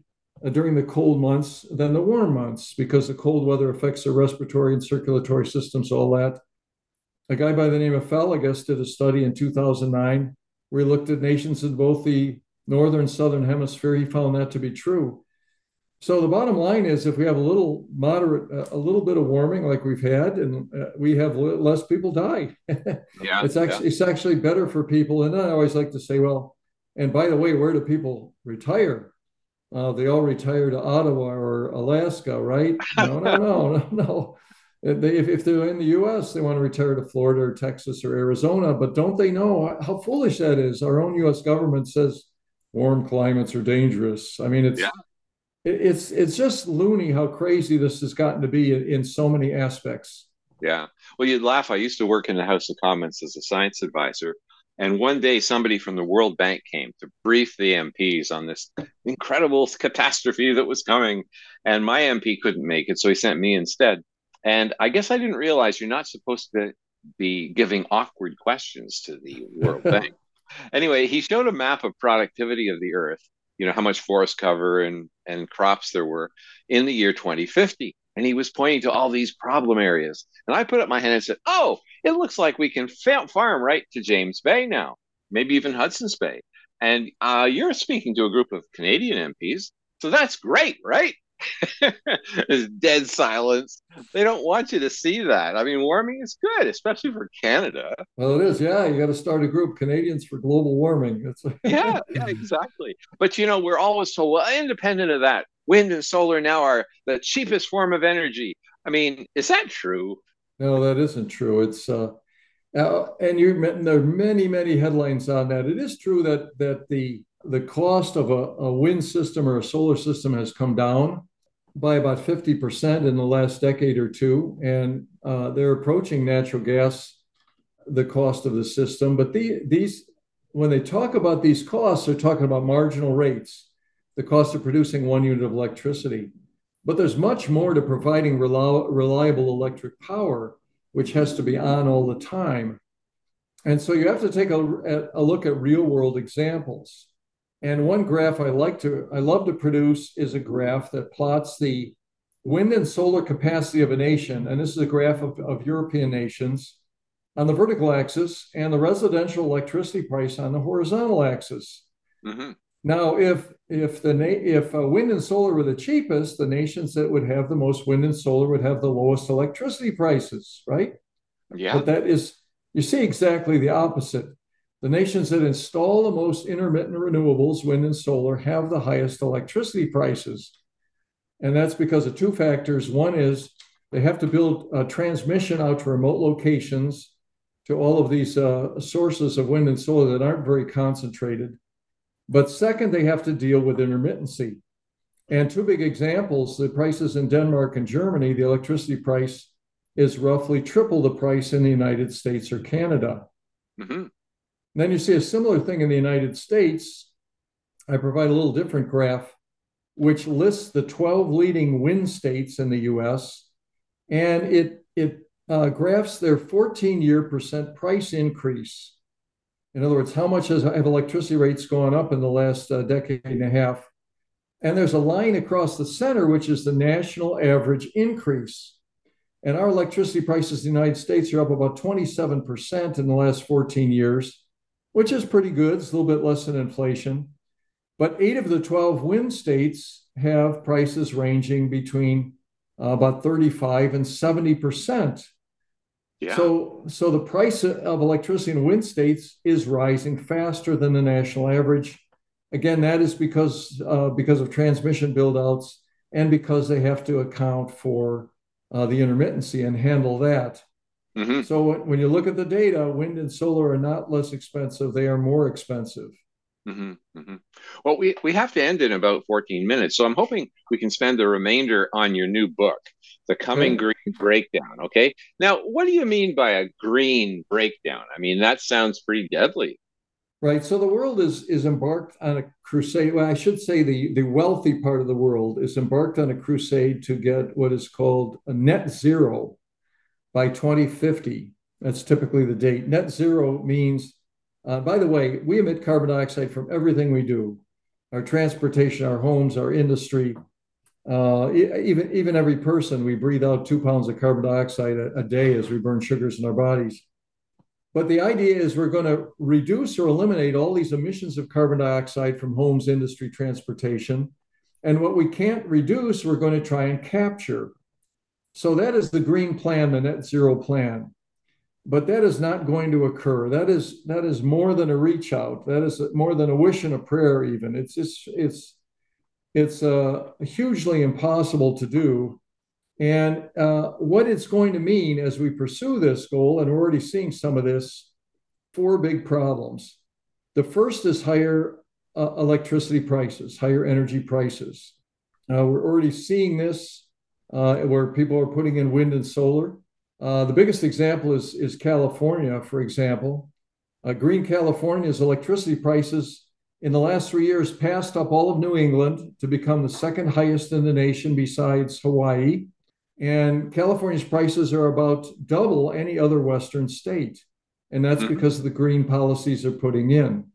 during the cold months than the warm months, because the cold weather affects the respiratory and circulatory systems, all that. A guy by the name of Falagas did a study in two thousand nine where he looked at nations in both the northern and southern hemisphere. He found that to be true. So the bottom line is, if we have a little moderate, a little bit of warming like we've had, and uh, we have less people die. Yeah, it's actually yeah. it's actually better for people. And I always like to say, well, and by the way, where do people retire? Uh, they all retire to Ottawa or Alaska, right? No, no, no, no, no. If, they, if they're in the U S, they want to retire to Florida or Texas or Arizona. But don't they know how foolish that is? Our own U S government says warm climates are dangerous. I mean, it's yeah. it, it's it's just loony how crazy this has gotten to be in, in so many aspects. Yeah. Well, you'd laugh. I used to work in the House of Commons as a science advisor. And one day, somebody from the World Bank came to brief the M Ps on this incredible catastrophe that was coming. And my M P couldn't make it, so he sent me instead. And I guess I didn't realize you're not supposed to be giving awkward questions to the World Bank. Anyway, he showed a map of productivity of the Earth, you know, how much forest cover and, and crops there were in the year twenty fifty. And he was pointing to all these problem areas. And I put up my hand and said, oh, it looks like we can farm right to James Bay now, maybe even Hudson's Bay. And uh, you're speaking to a group of Canadian M Ps, so that's great, right? There's dead silence. They don't want you to see that. I mean, warming is good, especially for Canada. Well, it is, yeah. You got to start a group, Canadians for Global Warming. That's yeah, yeah, exactly. But, you know, we're always so well, independent of that. Wind and solar now are the cheapest form of energy. I mean, is that true? No, that isn't true. It's uh, uh, and you there are many, many headlines on that. It is true that that the the cost of a, a wind system or a solar system has come down by about fifty percent in the last decade or two, and uh, they're approaching natural gas, the cost of the system. But the, these, when they talk about these costs, they're talking about marginal rates, the cost of producing one unit of electricity. But there's much more to providing reliable electric power, which has to be on all the time. And so you have to take a, a look at real world examples. And one graph I like to, I love to produce is a graph that plots the wind and solar capacity of a nation. And this is a graph of, of European nations on the vertical axis and the residential electricity price on the horizontal axis. Mm-hmm. Now, if if the if wind and solar were the cheapest, the nations that would have the most wind and solar would have the lowest electricity prices, right? Yeah. But that is, you see exactly the opposite. The nations that install the most intermittent renewables, wind and solar, have the highest electricity prices. And that's because of two factors. One is they have to build a transmission out to remote locations to all of these uh, sources of wind and solar that aren't very concentrated. But second, they have to deal with intermittency. And two big examples, the prices in Denmark and Germany, the electricity price is roughly triple the price in the United States or Canada. Mm-hmm. Then you see a similar thing in the United States. I provide a little different graph, which lists the twelve leading wind states in the U S, and it, it uh, graphs their fourteen-year percent price increase. In other words, how much has, have electricity rates gone up in the last uh, decade and a half? And there's a line across the center, which is the national average increase. And our electricity prices in the United States are up about twenty-seven percent in the last fourteen years, which is pretty good. It's a little bit less than inflation. But eight of the twelve wind states have prices ranging between uh, about thirty-five and seventy percent. Yeah. So, so the price of electricity in wind states is rising faster than the national average. Again, that is because uh, because of transmission buildouts and because they have to account for uh, the intermittency and handle that. Mm-hmm. So when you look at the data, wind and solar are not less expensive; they are more expensive. Mm-hmm. Mm-hmm. Well, we we have to end in about fourteen minutes, so I'm hoping we can spend the remainder on your new book, The Coming Green Breakdown, okay? Now, what do you mean by a green breakdown? I mean, that sounds pretty deadly. Right, so the world is is embarked on a crusade. Well, I should say the, the wealthy part of the world is embarked on a crusade to get what is called a net zero by twenty fifty. That's typically the date. Net zero means, uh, by the way, we emit carbon dioxide from everything we do. our transportation, our homes, our industry, uh, even, even every person. We breathe out two pounds of carbon dioxide a, a day as we burn sugars in our bodies. But the idea is we're going to reduce or eliminate all these emissions of carbon dioxide from homes, industry, transportation. And what we can't reduce, we're going to try and capture. So that is the green plan, the net zero plan. But that is not going to occur. That is, that is more than a reach out. That is more than a wish and a prayer even. It's just, it's, it's uh, hugely impossible to do. And uh, what it's going to mean as we pursue this goal, and we're already seeing some of this, four big problems. The first is higher uh, electricity prices, higher energy prices. Uh, we're already seeing this uh, where people are putting in wind and solar. Uh, the biggest example is, is California, for example. Uh, Green California's electricity prices in the last three years passed up all of New England to become the second highest in the nation besides Hawaii. And California's prices are about double any other Western state. And that's because of the green policies they're putting in.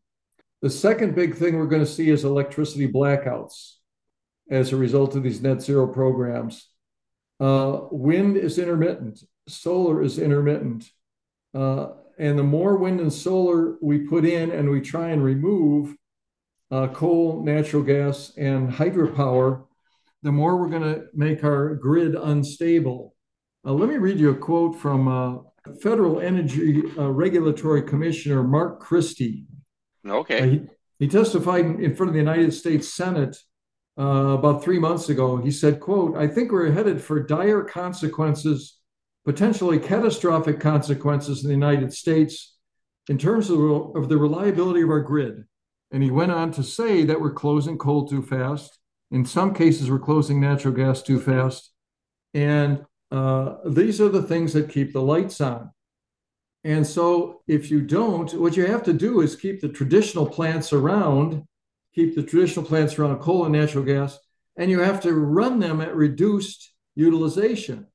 The second big thing we're going to see is electricity blackouts as a result of these net zero programs. Uh, wind is intermittent. Solar is intermittent. Uh, and the more wind and solar we put in and we try and remove uh, coal, natural gas, and hydropower, the more we're going to make our grid unstable. Uh, let me read you a quote from uh, Federal Energy uh, Regulatory Commissioner Mark Christie. Okay. Uh, he, he testified in front of the United States Senate uh, about three months ago. He said, quote, "I think we're headed for dire consequences, potentially catastrophic consequences in the United States in terms of, of the reliability of our grid." And he went on to say that we're closing coal too fast. In some cases, we're closing natural gas too fast. And uh, these are the things that keep the lights on. And so if you don't, what you have to do is keep the traditional plants around, keep the traditional plants around coal and natural gas, and you have to run them at reduced utilization.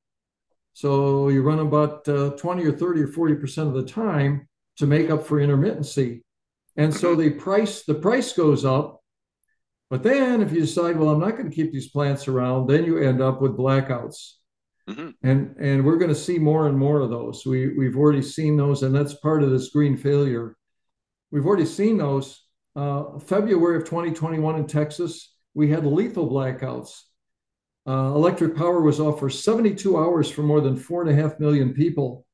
So you run about uh, twenty or thirty or forty percent of the time to make up for intermittency. And so the price, the price goes up. But then if you decide, well, I'm not going to keep these plants around, then you end up with blackouts. Mm-hmm. And, and we're going to see more and more of those. We, we've already seen those, and that's part of this green failure. We've already seen those. Uh, February of twenty twenty-one in Texas, we had lethal blackouts. Uh, electric power was off for seventy-two hours for more than four and a half million people.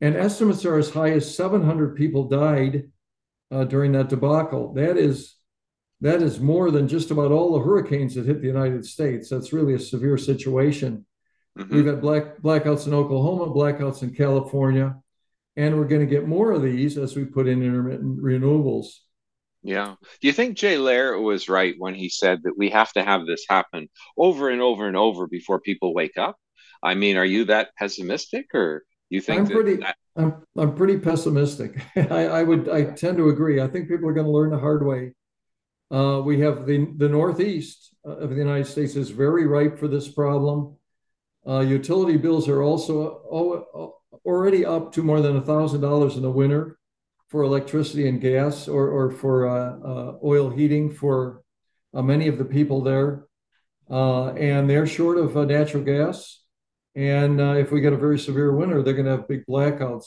And estimates are as high as seven hundred people died uh, during that debacle. That is... That is more than just about all the hurricanes that hit the United States. That's really a severe situation. Mm-hmm. We've had black, blackouts in Oklahoma, blackouts in California, and we're going to get more of these as we put in intermittent renewables. Yeah. Do you think Jay Laird was right when he said that we have to have this happen over and over and over before people wake up? I mean, are you that pessimistic, or you think I'm that pretty, that... I'm, I'm pretty pessimistic. I, I would, I tend to agree. I think people are going to learn the hard way. Uh, we have the, the Northeast of the United States is very ripe for this problem. Uh, utility bills are also already up to more than one thousand dollars in the winter for electricity and gas, or, or for uh, uh, oil heating for uh, many of the people there. Uh, and they're short of uh, natural gas. And uh, if we get a very severe winter, they're going to have big blackouts.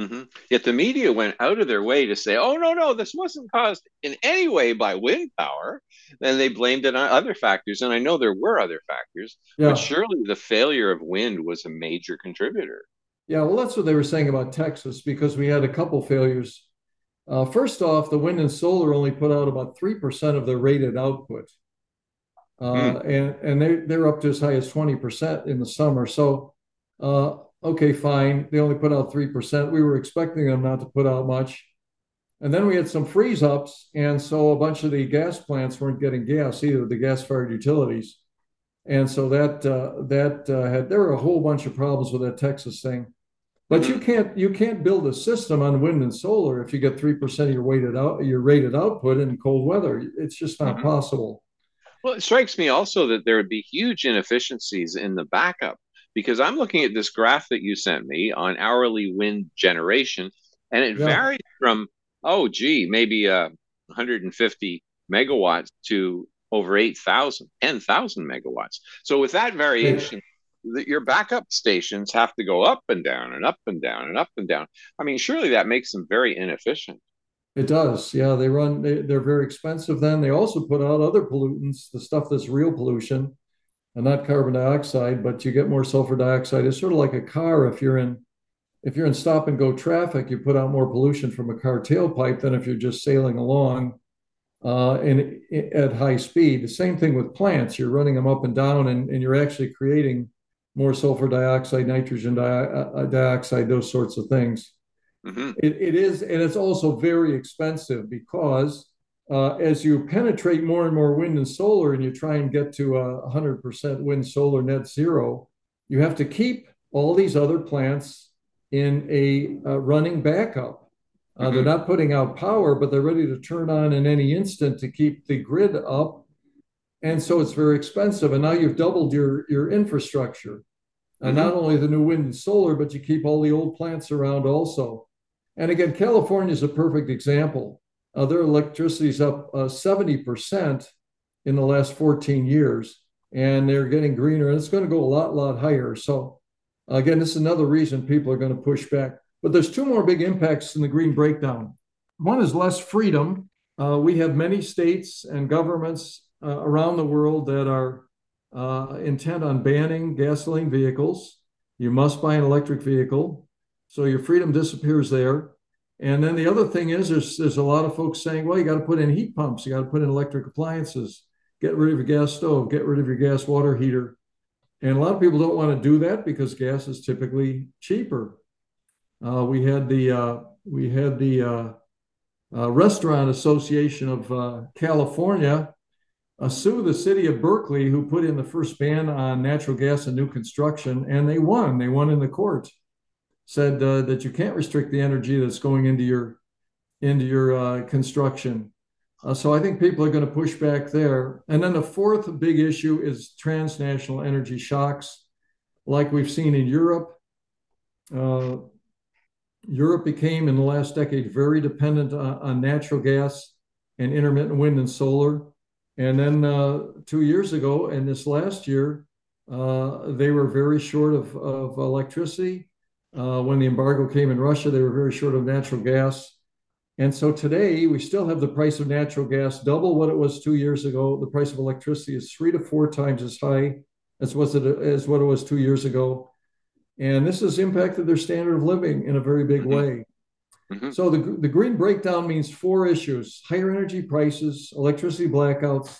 Mm-hmm. Yet the media went out of their way to say, oh, no, no, this wasn't caused in any way by wind power. And they blamed it on other factors. And I know there were other factors, yeah. But surely the failure of wind was a major contributor. Yeah, well, that's what they were saying about Texas, because we had a couple failures. Uh, first off, the wind and solar only put out about three percent of their rated output. Uh, mm. And, and they, they're up to as high as twenty percent in the summer. So, uh okay, fine. They only put out three percent. We were expecting them not to put out much. And then we had some freeze ups. And so a bunch of the gas plants weren't getting gas either, the gas fired utilities. And so that uh, that uh, had, there were a whole bunch of problems with that Texas thing. But you can't you can't build a system on wind and solar if you get three percent of your weighted out, your rated output in cold weather. It's just not mm-hmm. possible. Well, it strikes me also that there would be huge inefficiencies in the backup. Because I'm looking at this graph that you sent me on hourly wind generation, and it yeah. varied from, oh, gee, maybe uh, 150 megawatts to over eight thousand, ten thousand megawatts. So with that variation, the, your backup stations have to go up and down and up and down and up and down. I mean, surely that makes them very inefficient. It does. Yeah, they run, they, they're very expensive then. They also put out other pollutants, the stuff that's real pollution and not carbon dioxide, but you get more sulfur dioxide. It's sort of like a car. If you're in, if you're in stop and go traffic, you put out more pollution from a car tailpipe than if you're just sailing along uh, in, in, at high speed. The same thing with plants. You're running them up and down, and, and you're actually creating more sulfur dioxide, nitrogen di- dioxide, those sorts of things. Mm-hmm. It, it is, and it's also very expensive because uh, as you penetrate more and more wind and solar, and you try and get to a hundred percent wind solar net zero, you have to keep all these other plants in a uh, running backup. Uh, mm-hmm. They're not putting out power, but they're ready to turn on in any instant to keep the grid up, and so it's very expensive. And now you've doubled your your infrastructure, and mm-hmm. uh, not only the new wind and solar, but you keep all the old plants around also. And again, California is a perfect example. Uh, their electricity's up uh, seventy percent in the last fourteen years, and they're getting greener, and it's going to go a lot, lot higher. So uh, again, this is another reason people are going to push back. But there's two more big impacts in the green breakdown. One is less freedom. Uh, we have many states and governments uh, around the world that are uh, intent on banning gasoline vehicles. You must buy an electric vehicle. So your freedom disappears there. And then the other thing is there's, there's a lot of folks saying, well, you got to put in heat pumps. You got to put in electric appliances, get rid of your gas stove, get rid of your gas water heater. And a lot of people don't want to do that because gas is typically cheaper. Uh, we had the uh, we had the uh, uh, Restaurant Association of uh, California uh, sue the city of Berkeley, who put in the first ban on natural gas and new construction. And they won. They won in the court. Said uh, that you can't restrict the energy that's going into your into your uh, construction. Uh, so I think people are going to push back there. And then the fourth big issue is transnational energy shocks, like we've seen in Europe. Uh, Europe became, in the last decade, very dependent on, on natural gas and intermittent wind and solar. And then uh, two years ago, and this last year, uh, they were very short of, of electricity. Uh, when the embargo came in Russia, they were very short of natural gas. And so today we still have the price of natural gas double what it was two years ago. The price of electricity is three to four times as high as, was it, as what it was two years ago. And this has impacted their standard of living in a very big mm-hmm. way. Mm-hmm. So the, the green breakdown means four issues: higher energy prices, electricity blackouts,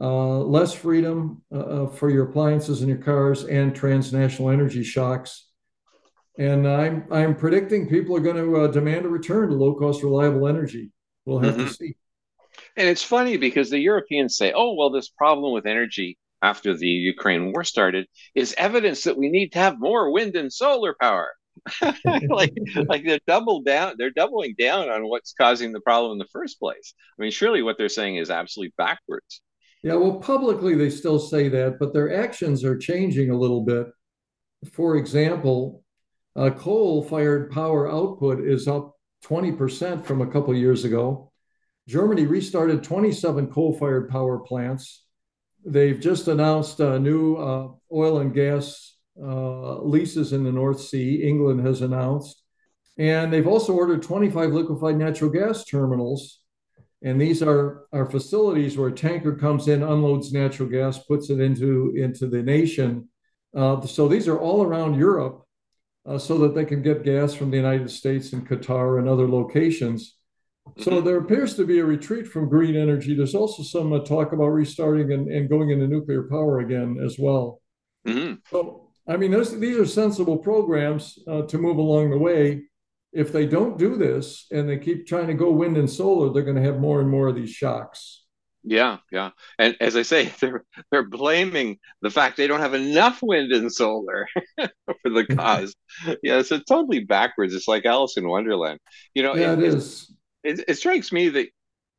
uh, less freedom uh, for your appliances and your cars, and transnational energy shocks. And I'm I'm predicting people are going to uh, demand a return to low-cost, reliable energy. We'll have mm-hmm. to see. And it's funny because the Europeans say, oh, well, this problem with energy after the Ukraine war started is evidence that we need to have more wind and solar power. like like they're double down, they're doubling down on what's causing the problem in the first place. I mean, surely what they're saying is absolutely backwards. Yeah, well, publicly they still say that, but their actions are changing a little bit. For example, Uh, coal-fired power output is up twenty percent from a couple years ago. Germany restarted twenty-seven coal-fired power plants. They've just announced uh, new uh, oil and gas uh, leases in the North Sea. England has announced. And they've also ordered twenty-five liquefied natural gas terminals. And these are, are facilities where a tanker comes in, unloads natural gas, puts it into, into the nation. Uh, so these are all around Europe. Uh, so that they can get gas from the United States and Qatar and other locations. So there appears to be a retreat from green energy. There's also some uh, talk about restarting and, and going into nuclear power again as well. Mm-hmm. So, I mean, those, these are sensible programs uh, to move along the way. If they don't do this and they keep trying to go wind and solar, they're going to have more and more of these shocks. Yeah, yeah. And as I say, they're they're blaming the fact they don't have enough wind and solar for the cause. Yeah, it's totally backwards. It's like Alice in Wonderland. You know, yeah, it, it is. It, it strikes me that,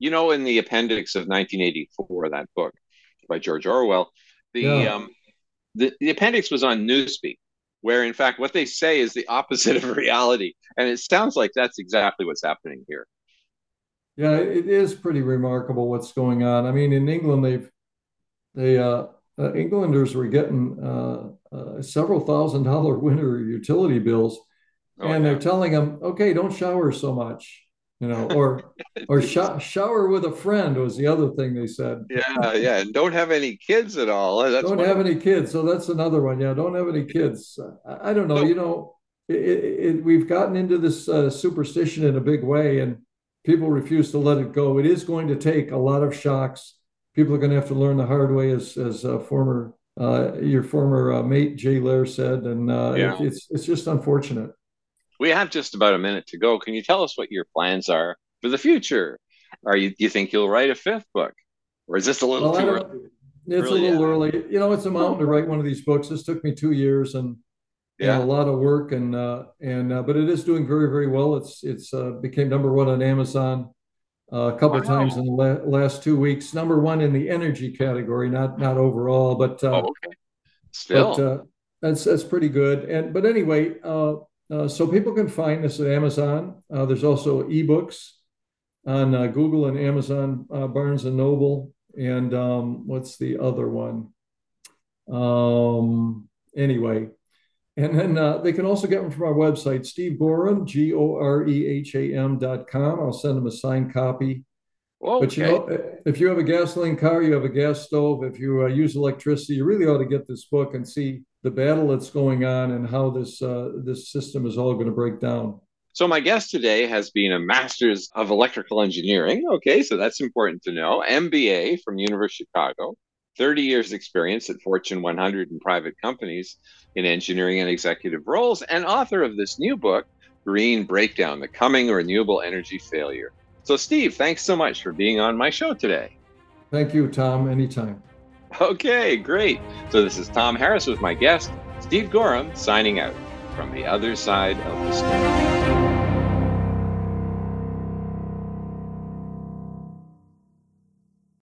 you know, in the appendix of nineteen eighty-four, that book by George Orwell, the yeah. um the, the appendix was on Newspeak, where in fact what they say is the opposite of reality. And it sounds like that's exactly what's happening here. Yeah, it is pretty remarkable what's going on. I mean, in England, they've they uh, uh, Englanders were getting uh, uh, several thousand dollar winter utility bills, oh, and yeah. they're telling them, okay, don't shower so much, you know, or or sho shower with a friend was the other thing they said. Yeah, yeah, and don't have any kids at all. That's don't have any kids. So that's another one. Yeah, don't have any kids. I, I don't know. No. You know, it, it, we've gotten into this uh, superstition in a big way, and people refuse to let it go. It is going to take a lot of shocks. People are going to have to learn the hard way, as as uh, former uh, your former uh, mate Jay Laird said. And uh, yeah. it, it's it's just unfortunate. We have just about a minute to go. Can you tell us what your plans are for the future? Are you you think you'll write a fifth book, or is this a little well, too early? It's early a little early. You know, it's a mountain to write one of these books. This took me two years and. Yeah, and a lot of work, and uh, and uh, but it is doing very, very well. It's it's uh, became number one on Amazon uh, a couple wow. of times in the la last two weeks. Number one in the energy category, not not overall, but uh, oh, okay. still, but, uh, that's that's pretty good. And but anyway, uh, uh, so people can find this at Amazon. Uh, there's also ebooks on uh, Google and Amazon, uh, Barnes and Noble, and um, what's the other one? Um, anyway. And then uh, they can also get them from our website, Steve Goreham, G O R E H A M dot com. I'll send them a signed copy. Okay. But you know, if you have a gasoline car, you have a gas stove, if you uh, use electricity, you really ought to get this book and see the battle that's going on and how this, uh, this system is all going to break down. So my guest today has been a master's of electrical engineering. Okay, so that's important to know. M B A from University of Chicago. thirty years experience at Fortune one hundred and private companies in engineering and executive roles, and author of this new book, Green Breakdown: The Coming Renewable Energy Failure. So Steve, thanks so much for being on my show today. Thank you, Tom, anytime. Okay, great. So this is Tom Harris with my guest, Steve Goreham, signing out from the other side of the story.